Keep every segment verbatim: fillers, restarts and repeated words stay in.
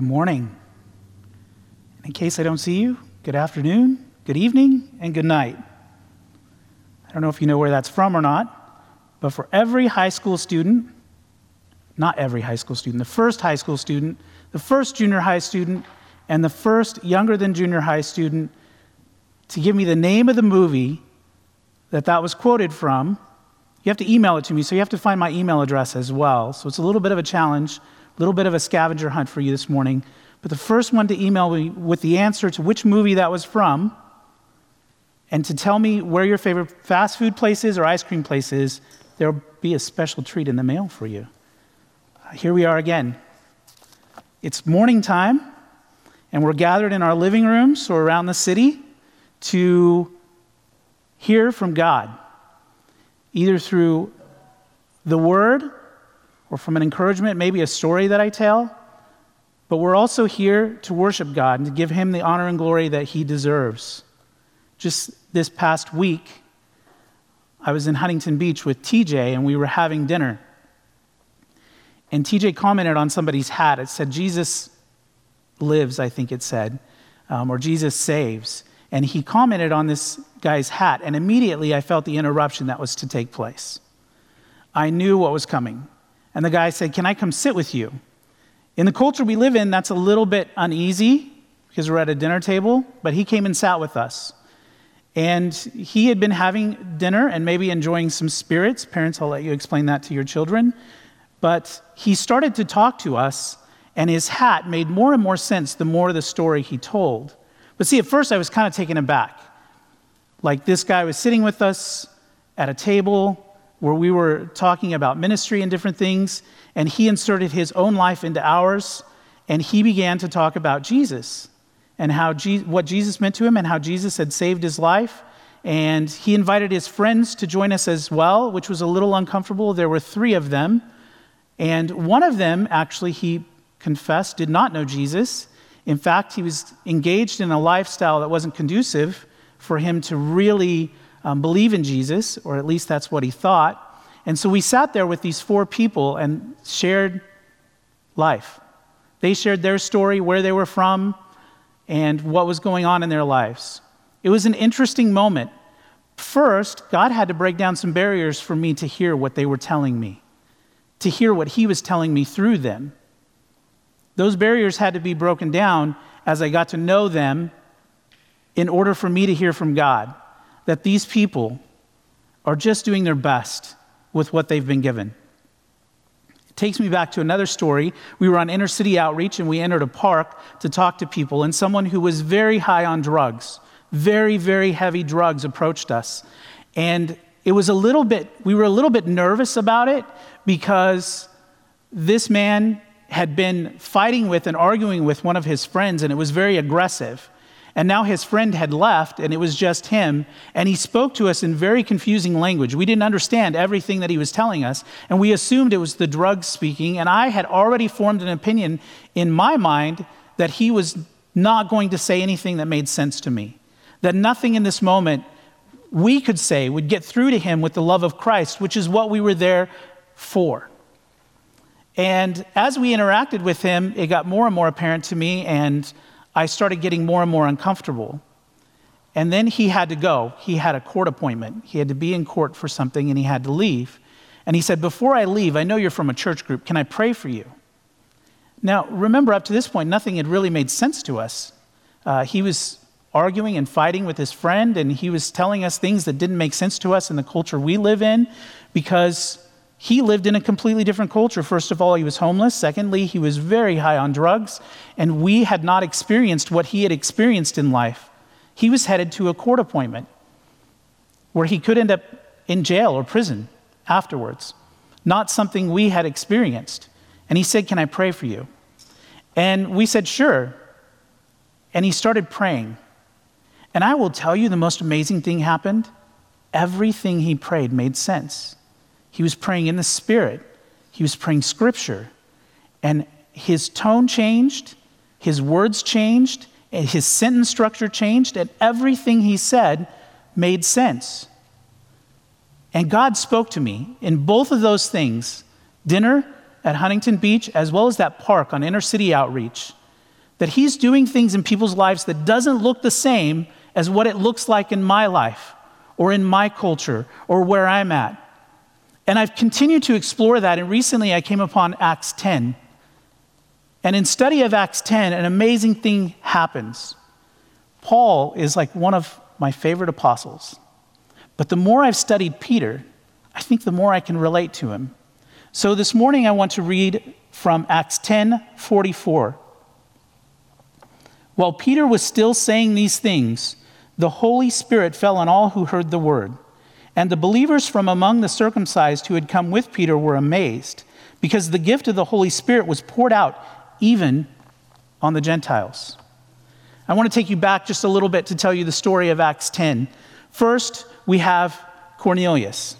Good morning. In case I don't see you, good afternoon, good evening, and good night. I don't know if you know where that's from or not, but for every high school student, not every high school student, the first high school student, the first junior high student, and the first younger than junior high student to give me the name of the movie that that was quoted from, you have to email it to me, so you have to find my email address as well. So it's a little bit of a challenge, a little bit of a scavenger hunt for you this morning. But the first one to email me with the answer to which movie that was from and to tell me where your favorite fast food place is or ice cream place is, there'll be a special treat in the mail for you. Here we are again. It's morning time, and we're gathered in our living rooms or around the city to hear from God, either through the word or from an encouragement, maybe a story that I tell. But we're also here to worship God and to give him the honor and glory that he deserves. Just this past week, I was in Huntington Beach with T J, and we were having dinner. And T J commented on somebody's hat. It said, "Jesus lives," I think it said, um, or "Jesus saves." And he commented on this guy's hat, and immediately I felt the interruption that was to take place. I knew what was coming. And the guy said, "Can I come sit with you?" In the culture we live in, that's a little bit uneasy because we're at a dinner table, but he came and sat with us. And he had been having dinner and maybe enjoying some spirits. Parents, I'll let you explain that to your children. But he started to talk to us, and his hat made more and more sense the more the story he told. But see, at first I was kind of taken aback. Like, this guy was sitting with us at a table where we were talking about ministry and different things, and he inserted his own life into ours, and he began to talk about Jesus and how Je- what Jesus meant to him and how Jesus had saved his life. And he invited his friends to join us as well, which was a little uncomfortable. There were three of them, and one of them, actually, he confessed, did not know Jesus. In fact, he was engaged in a lifestyle that wasn't conducive for him to really Um, believe in Jesus, or at least that's what he thought. And so we sat there with these four people and shared life. They shared their story, where they were from, and what was going on in their lives. It was an interesting moment. First, God had to break down some barriers for me to hear what they were telling me, to hear what he was telling me through them. Those barriers had to be broken down as I got to know them in order for me to hear from God that these people are just doing their best with what they've been given. It takes me back to another story. We were on inner city outreach, and we entered a park to talk to people, and someone who was very high on drugs, very, very heavy drugs, approached us. And it was a little bit, we were a little bit nervous about it because this man had been fighting with and arguing with one of his friends, and it was very aggressive. And now his friend had left, and it was just him. And he spoke to us in very confusing language. We didn't understand everything that he was telling us, and we assumed it was the drugs speaking. And I had already formed an opinion in my mind that he was not going to say anything that made sense to me, that nothing in this moment we could say would get through to him with the love of Christ, which is what we were there for. And as we interacted with him, it got more and more apparent to me, and I started getting more and more uncomfortable. And then he had to go. He had a court appointment. He had to be in court for something, and he had to leave. And he said, "Before I leave, I know you're from a church group. Can I pray for you?" Now, remember, up to this point, nothing had really made sense to us. Uh, he was arguing and fighting with his friend, and he was telling us things that didn't make sense to us in the culture we live in, because he lived in a completely different culture. First of all, he was homeless. Secondly, he was very high on drugs, and we had not experienced what he had experienced in life. He was headed to a court appointment where he could end up in jail or prison afterwards, not something we had experienced. And he said, "Can I pray for you?" And we said, "Sure." And he started praying. And I will tell you, the most amazing thing happened. Everything he prayed made sense. He was praying in the Spirit. He was praying Scripture. And his tone changed, his words changed, and his sentence structure changed, and everything he said made sense. And God spoke to me in both of those things, dinner at Huntington Beach, as well as that park on inner city outreach, that he's doing things in people's lives that doesn't look the same as what it looks like in my life or in my culture or where I'm at. And I've continued to explore that, and recently I came upon Acts ten. And in study of Acts ten, an amazing thing happens. Paul is like one of my favorite apostles. But the more I've studied Peter, I think the more I can relate to him. So this morning I want to read from Acts ten forty-four. While Peter was still saying these things, the Holy Spirit fell on all who heard the word. And the believers from among the circumcised who had come with Peter were amazed, because the gift of the Holy Spirit was poured out even on the Gentiles. I want to take you back just a little bit to tell you the story of Acts ten. First, we have Cornelius.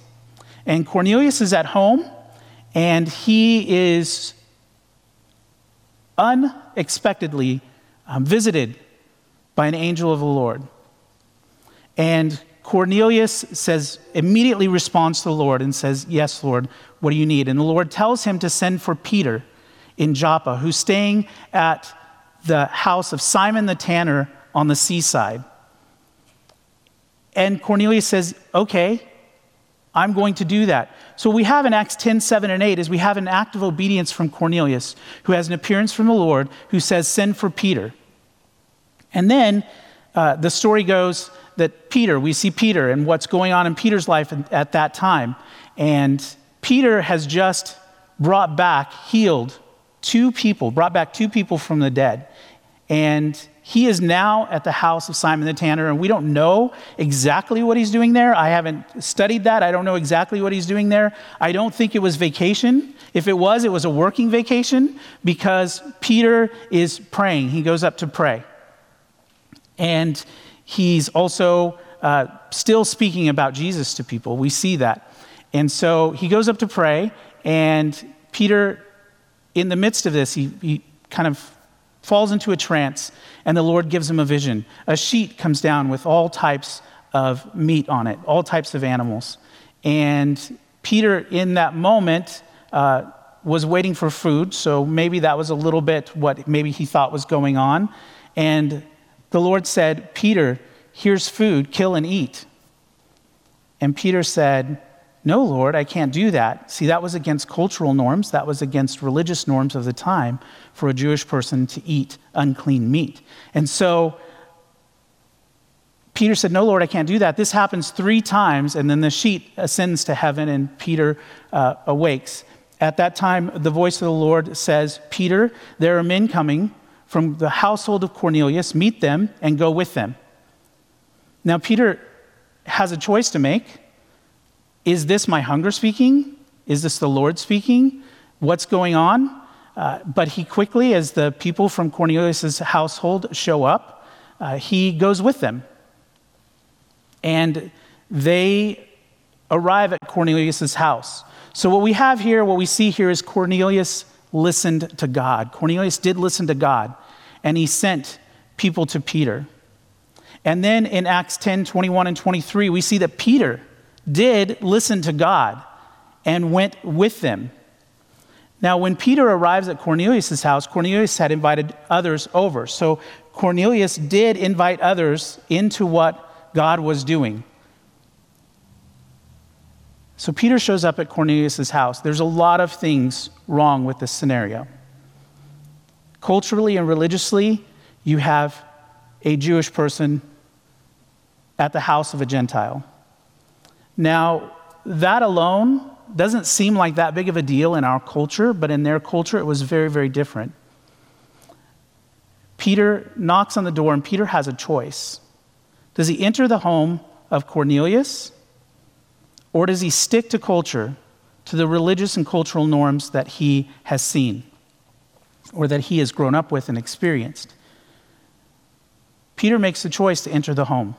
And Cornelius is at home, and he is unexpectedly um, visited by an angel of the Lord. And Cornelius says, immediately responds to the Lord and says, "Yes, Lord, what do you need?" And the Lord tells him to send for Peter in Joppa, who's staying at the house of Simon the Tanner on the seaside. And Cornelius says, "Okay, I'm going to do that." So we have in Acts ten, seven, and eight is we have an act of obedience from Cornelius, who has an appearance from the Lord, who says, "Send for Peter." And then uh, the story goes that Peter, we see Peter and what's going on in Peter's life at that time. And Peter has just brought back, healed two people, brought back two people from the dead. And he is now at the house of Simon the Tanner, and we don't know exactly what he's doing there. I haven't studied that. I don't know exactly what he's doing there. I don't think it was vacation. If it was, it was a working vacation, because Peter is praying. He goes up to pray. And he's also uh, still speaking about Jesus to people. We see that. And so he goes up to pray, and Peter, in the midst of this, he, he kind of falls into a trance, and the Lord gives him a vision. A sheet comes down with all types of meat on it, all types of animals. And Peter, in that moment, uh, was waiting for food, so maybe that was a little bit what maybe he thought was going on. And the Lord said, "Peter, here's food, kill and eat." And Peter said, "No, Lord, I can't do that." See, that was against cultural norms. That was against religious norms of the time for a Jewish person to eat unclean meat. And so Peter said, "No, Lord, I can't do that." This happens three times, and then the sheet ascends to heaven, and Peter uh, awakes. At that time, the voice of the Lord says, "Peter, there are men coming from the household of Cornelius, meet them and go with them." Now, Peter has a choice to make. Is this my hunger speaking? Is this the Lord speaking? What's going on? Uh, but he quickly, as the people from Cornelius' household show up, uh, he goes with them. And they arrive at Cornelius' house. So what we have here, what we see here is Cornelius listened to God. Cornelius did listen to God, and he sent people to Peter. And then in Acts ten, twenty-one and twenty-three, we see that Peter did listen to God and went with them. Now, when Peter arrives at Cornelius' house, Cornelius had invited others over. So Cornelius did invite others into what God was doing. So Peter shows up at Cornelius' house. There's a lot of things wrong with this scenario. Culturally and religiously, you have a Jewish person at the house of a Gentile. Now, that alone doesn't seem like that big of a deal in our culture, but in their culture, it was very, very different. Peter knocks on the door, and Peter has a choice. Does he enter the home of Cornelius? Or does he stick to culture, to the religious and cultural norms that he has seen or that he has grown up with and experienced? Peter makes the choice to enter the home.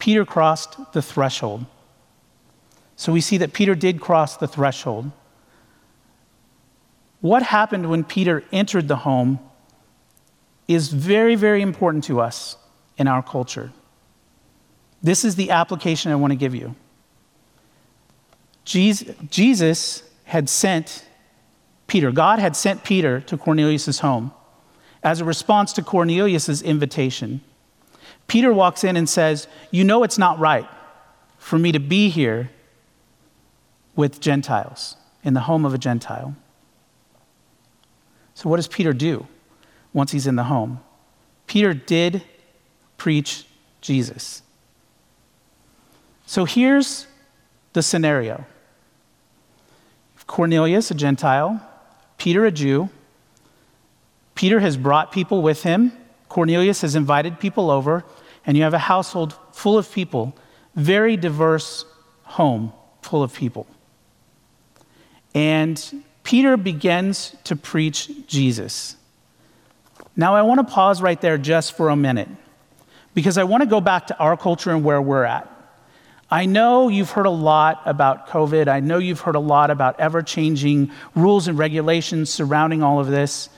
Peter crossed the threshold. So we see that Peter did cross the threshold. What happened when Peter entered the home is very, very important to us in our culture. This is the application I want to give you. Jesus had sent Peter, God had sent Peter to Cornelius' home, as a response to Cornelius' invitation. Peter walks in and says, you know it's not right for me to be here with Gentiles, in the home of a Gentile. So what does Peter do once he's in the home? Peter did preach Jesus. So here's the scenario. Cornelius, a Gentile, Peter, a Jew. Peter has brought people with him. Cornelius has invited people over, and you have a household full of people, very diverse home full of people. And Peter begins to preach Jesus. Now, I want to pause right there just for a minute, because I want to go back to our culture and where we're at. I know you've heard a lot about COVID. I know you've heard a lot about ever-changing rules and regulations surrounding all of this.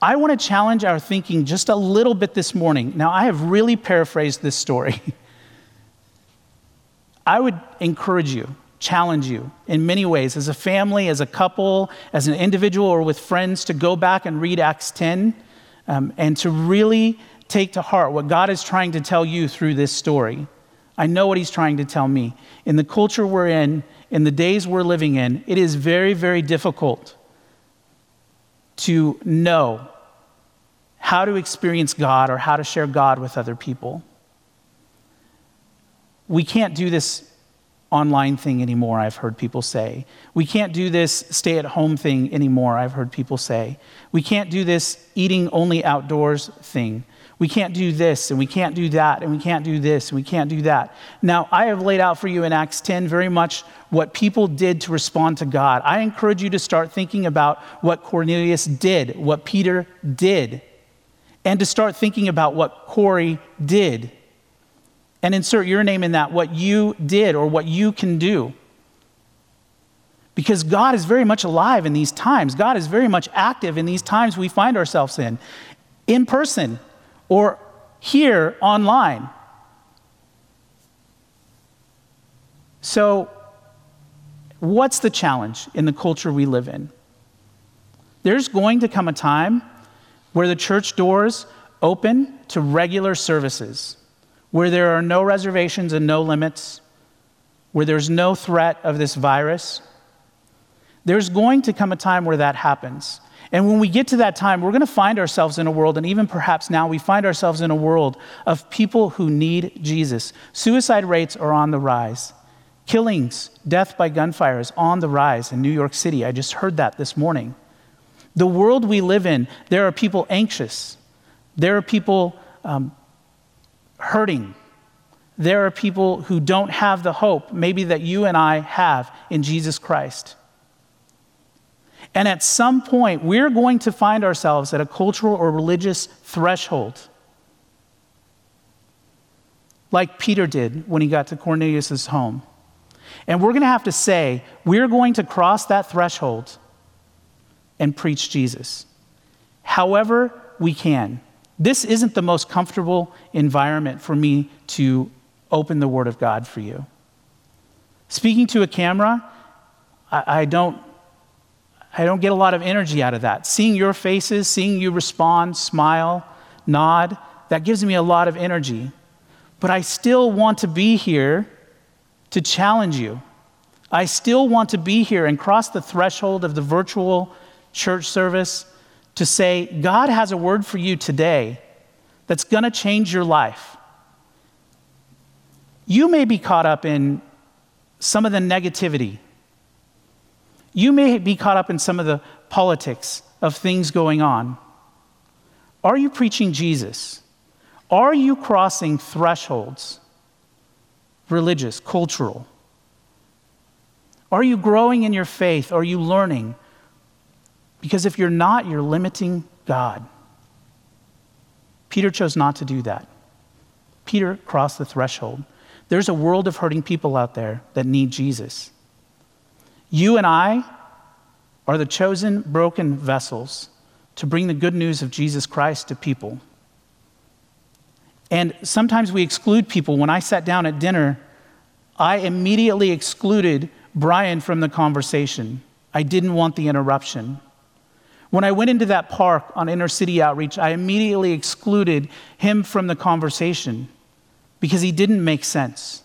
I want to challenge our thinking just a little bit this morning. Now, I have really paraphrased this story. I would encourage you, challenge you in many ways, as a family, as a couple, as an individual, or with friends, to go back and read Acts ten um, and to really take to heart what God is trying to tell you through this story. I know what he's trying to tell me. In the culture we're in, in the days we're living in, it is very, very difficult to know how to experience God or how to share God with other people. We can't do this online thing anymore, I've heard people say. We can't do this stay-at-home thing anymore, I've heard people say. We can't do this eating only outdoors thing. We can't do this, and we can't do that, and we can't do this, and we can't do that. Now, I have laid out for you in Acts ten very much what people did to respond to God. I encourage you to start thinking about what Cornelius did, what Peter did, and to start thinking about what Corey did. And insert your name in that, what you did or what you can do. Because God is very much alive in these times. God is very much active in these times we find ourselves in, in person, or here online. So what's the challenge in the culture we live in? There's going to come a time where the church doors open to regular services, where there are no reservations and no limits, where there's no threat of this virus. There's going to come a time where that happens. And when we get to that time, we're going to find ourselves in a world, and even perhaps now we find ourselves in a world of people who need Jesus. Suicide rates are on the rise. Killings, death by gunfire is on the rise in New York City. I just heard that this morning. The world we live in, there are people anxious. There are people um, hurting. There are people who don't have the hope, maybe that you and I have in Jesus Christ. And at some point, we're going to find ourselves at a cultural or religious threshold, like Peter did when he got to Cornelius' home. And we're going to have to say, we're going to cross that threshold and preach Jesus, however we can. This isn't the most comfortable environment for me to open the Word of God for you. Speaking to a camera, I, I don't... I don't get a lot of energy out of that. Seeing your faces, seeing you respond, smile, nod, that gives me a lot of energy. But I still want to be here to challenge you. I still want to be here and cross the threshold of the virtual church service to say, God has a word for you today that's going to change your life. You may be caught up in some of the negativity. You may be caught up in some of the politics of things going on. Are you preaching Jesus? Are you crossing thresholds, religious, cultural? Are you growing in your faith? Are you learning? Because if you're not, you're limiting God. Peter chose not to do that. Peter crossed the threshold. There's a world of hurting people out there that need Jesus. You and I are the chosen, broken vessels to bring the good news of Jesus Christ to people. And sometimes we exclude people. When I sat down at dinner, I immediately excluded Brian from the conversation. I didn't want the interruption. When I went into that park on inner city outreach, I immediately excluded him from the conversation because he didn't make sense.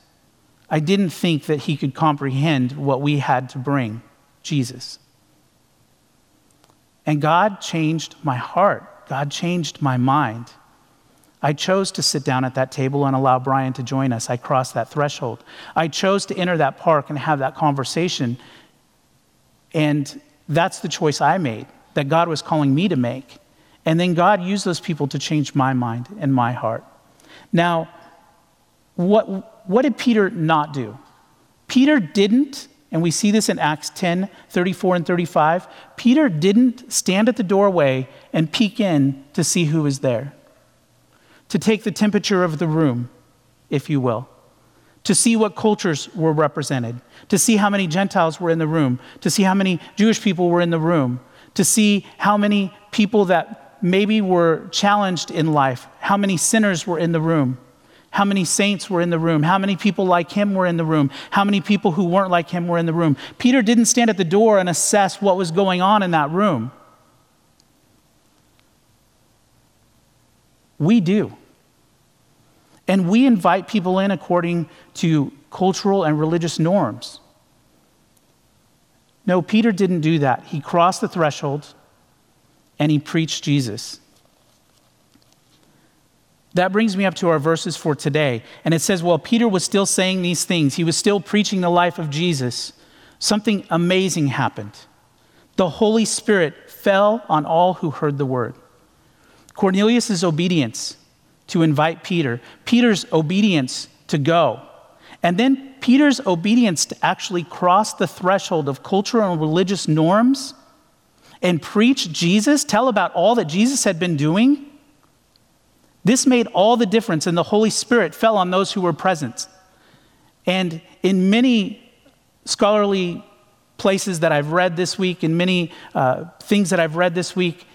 I didn't think that he could comprehend what we had to bring, Jesus. And God changed my heart. God changed my mind. I chose to sit down at that table and allow Brian to join us. I crossed that threshold. I chose to enter that park and have that conversation. And that's the choice I made, that God was calling me to make. And then God used those people to change my mind and my heart. Now, what, what did Peter not do? Peter didn't, and we see this in Acts ten, thirty-four and thirty-five, Peter didn't stand at the doorway and peek in to see who was there, to take the temperature of the room, if you will, to see what cultures were represented, to see how many Gentiles were in the room, to see how many Jewish people were in the room, to see how many people that maybe were challenged in life, how many sinners were in the room, how many saints were in the room, how many people like him were in the room, how many people who weren't like him were in the room. Peter didn't stand at the door and assess what was going on in that room. We do. And we invite people in according to cultural and religious norms. No, Peter didn't do that. He crossed the threshold and he preached Jesus. That brings me up to our verses for today. And it says, well, Peter was still saying these things. He was still preaching the life of Jesus. Something amazing happened. The Holy Spirit fell on all who heard the word. Cornelius' obedience to invite Peter, Peter's obedience to go, and then Peter's obedience to actually cross the threshold of cultural and religious norms and preach Jesus, tell about all that Jesus had been doing. This made all the difference, and the Holy Spirit fell on those who were present. And in many scholarly places that I've read this week, in many uh, things that I've read this week,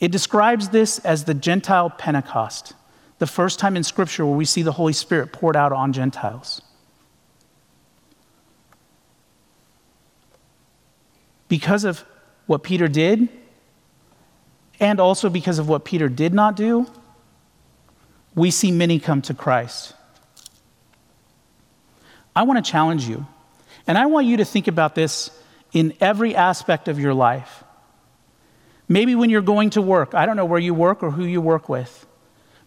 it describes this as the Gentile Pentecost. The first time in Scripture where we see the Holy Spirit poured out on Gentiles. Because of what Peter did, and also because of what Peter did not do, we see many come to Christ. I want to challenge you, and I want you to think about this in every aspect of your life. Maybe when you're going to work, I don't know where you work or who you work with.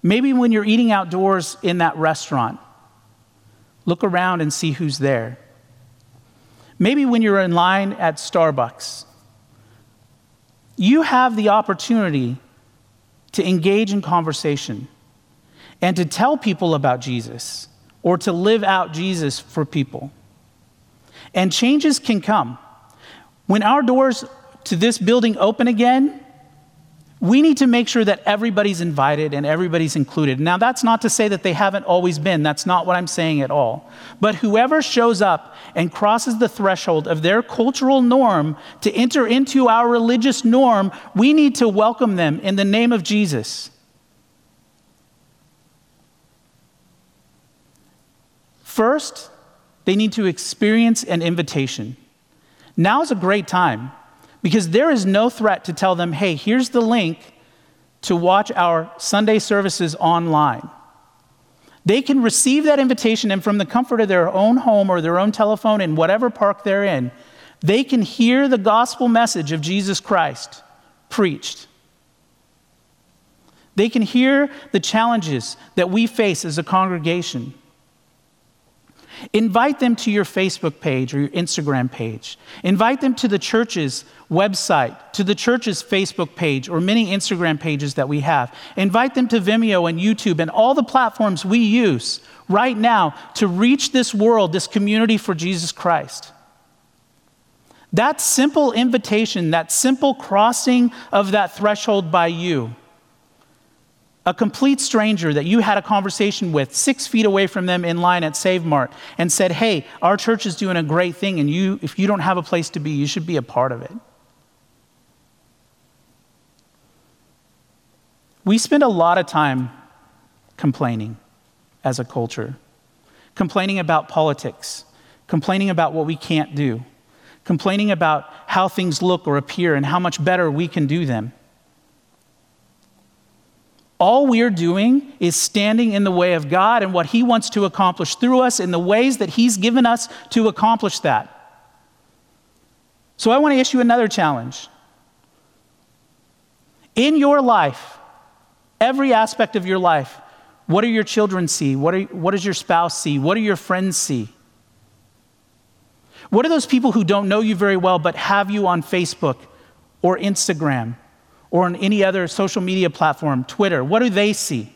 Maybe when you're eating outdoors in that restaurant, look around and see who's there. Maybe when you're in line at Starbucks, you have the opportunity to engage in conversation and to tell people about Jesus or to live out Jesus for people. And changes can come. When our doors to this building open again, we need to make sure that everybody's invited and everybody's included. Now, that's not to say that they haven't always been. That's not what I'm saying at all. But whoever shows up and crosses the threshold of their cultural norm to enter into our religious norm, we need to welcome them in the name of Jesus. First, they need to experience an invitation. Now is a great time. Because there is no threat to tell them, hey, here's the link to watch our Sunday services online. They can receive that invitation, and from the comfort of their own home or their own telephone in whatever park they're in, they can hear the gospel message of Jesus Christ preached. They can hear the challenges that we face as a congregation. Invite them to your Facebook page or your Instagram page. Invite them to the church's website, to the church's Facebook page, or many Instagram pages that we have. Invite them to Vimeo and YouTube and all the platforms we use right now to reach this world, this community for Jesus Christ. That simple invitation, that simple crossing of that threshold by you, a complete stranger that you had a conversation with six feet away from them in line at Save Mart and said, hey, our church is doing a great thing, and you, if you don't have a place to be, you should be a part of it. We spend a lot of time complaining as a culture, complaining about politics, complaining about what we can't do, complaining about how things look or appear and how much better we can do them. All we're doing is standing in the way of God and what he wants to accomplish through us in the ways that he's given us to accomplish that. So I want to issue another challenge. In your life, every aspect of your life, what do your children see? What, are, what does your spouse see? What do your friends see? What do those people who don't know you very well but have you on Facebook or Instagram or on any other social media platform, Twitter, what do they see?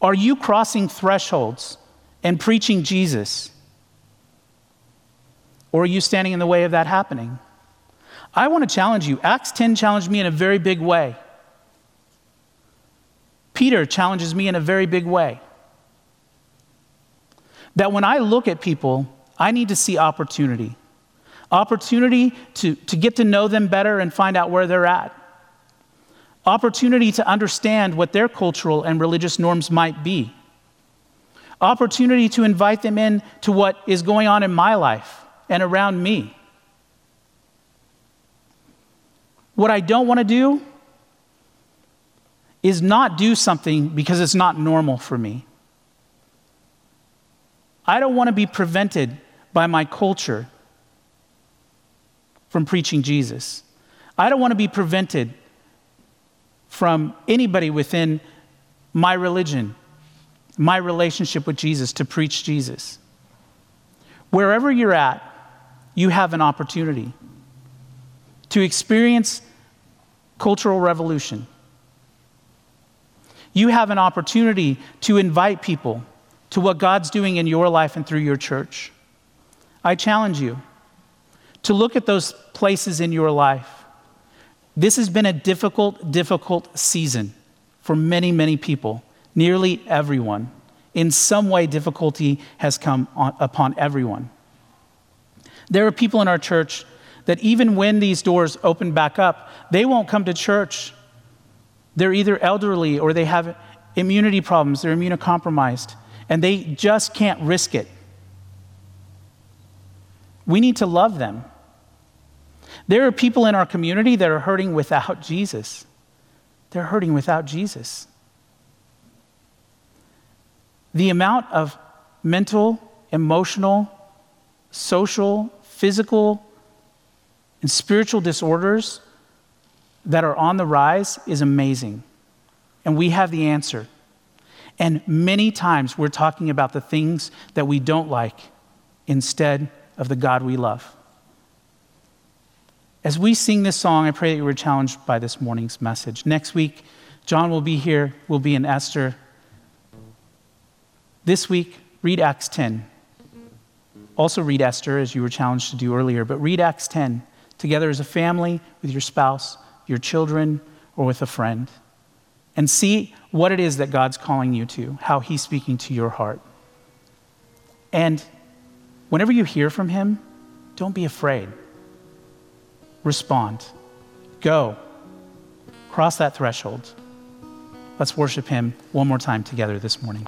Are you crossing thresholds and preaching Jesus? Or are you standing in the way of that happening? I want to challenge you. Acts ten challenged me in a very big way. Peter challenges me in a very big way. That when I look at people, I need to see opportunity. Opportunity to, to get to know them better and find out where they're at. Opportunity to understand what their cultural and religious norms might be. Opportunity to invite them in to what is going on in my life and around me. What I don't want to do is not do something because it's not normal for me. I don't want to be prevented by my culture from preaching Jesus. I don't want to be prevented from anybody within my religion, my relationship with Jesus, to preach Jesus. Wherever you're at, you have an opportunity to experience cultural revolution. You have an opportunity to invite people to what God's doing in your life and through your church. I challenge you to look at those places in your life. This has been a difficult, difficult season for many, many people, nearly everyone. In some way, difficulty has come on, upon everyone. There are people in our church that even when these doors open back up, they won't come to church. They're either elderly or they have immunity problems, they're immunocompromised, and they just can't risk it. We need to love them. There are people in our community that are hurting without Jesus. They're hurting without Jesus. The amount of mental, emotional, social, physical, and spiritual disorders that are on the rise is amazing. And we have the answer. And many times we're talking about the things that we don't like instead of the God we love. As we sing this song, I pray that you were challenged by this morning's message. Next week, John will be here. We'll be in Esther. This week, read Acts ten. Also read Esther, as you were challenged to do earlier, but read Acts ten. Together as a family, with your spouse, your children, or with a friend. And see what it is that God's calling you to, how he's speaking to your heart. And whenever you hear from him, don't be afraid. Respond. Go. Cross that threshold. Let's worship him one more time together this morning.